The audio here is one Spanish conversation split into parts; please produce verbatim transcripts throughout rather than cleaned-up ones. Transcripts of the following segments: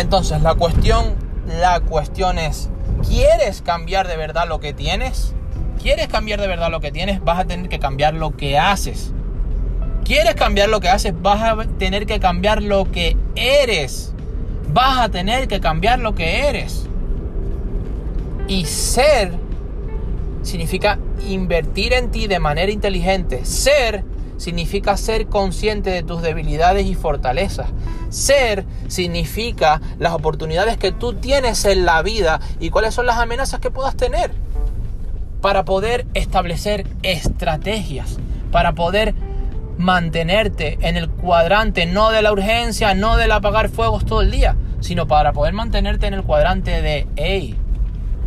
Entonces, la cuestión, la cuestión es, ¿quieres cambiar de verdad lo que tienes? ¿Quieres cambiar de verdad lo que tienes? Vas a tener que cambiar lo que haces. ¿Quieres cambiar lo que haces? Vas a tener que cambiar lo que eres. Vas a tener que cambiar lo que eres. Y ser significa invertir en ti de manera inteligente. Ser significa ser consciente de tus debilidades y fortalezas. Ser significa las oportunidades que tú tienes en la vida y cuáles son las amenazas que puedas tener, para poder establecer estrategias, para poder mantenerte en el cuadrante, no de la urgencia, no del apagar fuegos todo el día, sino para poder mantenerte en el cuadrante de, hey,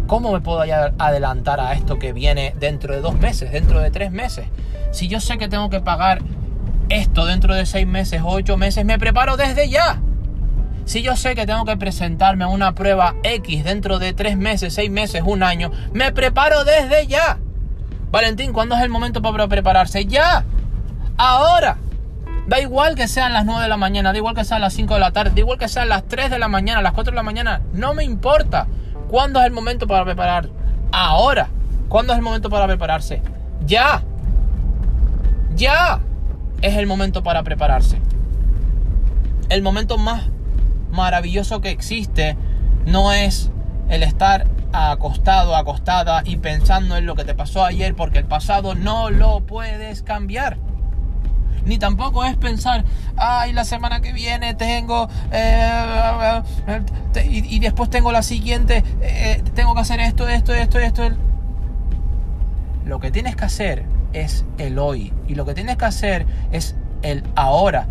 ¿cómo me puedo adelantar a esto que viene dentro de dos meses, dentro de tres meses? Si yo sé que tengo que pagar esto dentro de seis meses o ocho meses, me preparo desde ya. Si yo sé que tengo que presentarme a una prueba X dentro de tres meses, seis meses, un año, me preparo desde ya. Valentín, ¿cuándo es el momento para prepararse? ¡Ya! ¡Ahora! Da igual que sean las nueve de la mañana, da igual que sean las cinco de la tarde, da igual que sean las tres de la mañana, las cuatro de la mañana, no me importa. ¿Cuándo es el momento para preparar? Ahora. ¿Cuándo es el momento para prepararse? Ya. Ya es el momento para prepararse. El momento más maravilloso que existe no es el estar acostado, acostada y pensando en lo que te pasó ayer, porque el pasado no lo puedes cambiar. Ni tampoco es pensar, ay, la semana que viene tengo, eh, te, y, y después tengo la siguiente, eh, tengo que hacer esto, esto, esto, esto. Lo que tienes que hacer es el hoy, y lo que tienes que hacer es el ahora.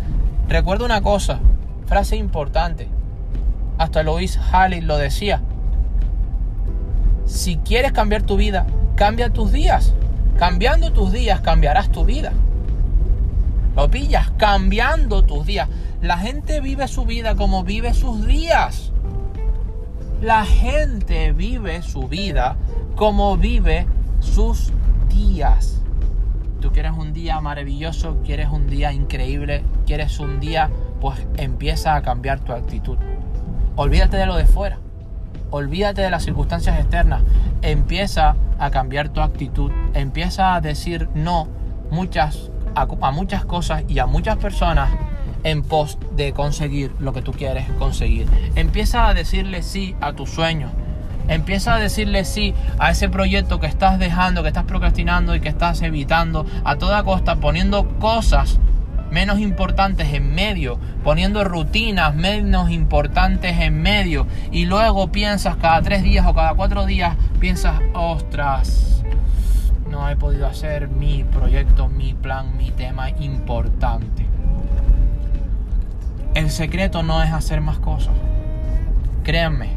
Recuerda una cosa, frase importante, hasta Louis Hall lo decía: si quieres cambiar tu vida, cambia tus días. Cambiando tus días, cambiarás tu vida. Lo pillas, cambiando tus días. La gente vive su vida como vive sus días. La gente vive su vida como vive sus días. Tú quieres un día maravilloso, quieres un día increíble, quieres un día, pues empieza a cambiar tu actitud. Olvídate de lo de fuera. Olvídate de las circunstancias externas. Empieza a cambiar tu actitud. Empieza a decir no muchas cosas. a muchas cosas y a muchas personas en pos de conseguir lo que tú quieres conseguir. Empieza a decirle sí a tus sueños. Empieza a decirle sí a ese proyecto que estás dejando, que estás procrastinando y que estás evitando a toda costa, poniendo cosas menos importantes en medio, poniendo rutinas menos importantes en medio, y luego piensas cada tres días o cada cuatro días, piensas, ostras, no he podido hacer mi proyecto, mi plan, mi tema importante. El secreto no es hacer más cosas. Créanme,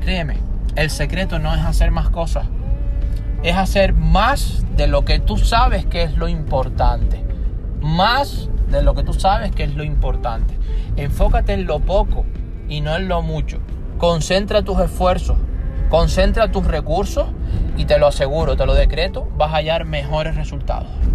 créeme, el secreto no es hacer más cosas. Es hacer más de lo que tú sabes que es lo importante. Más de lo que tú sabes que es lo importante. Enfócate en lo poco y no en lo mucho. Concentra tus esfuerzos. Concentra tus recursos y te lo aseguro, te lo decreto, vas a hallar mejores resultados.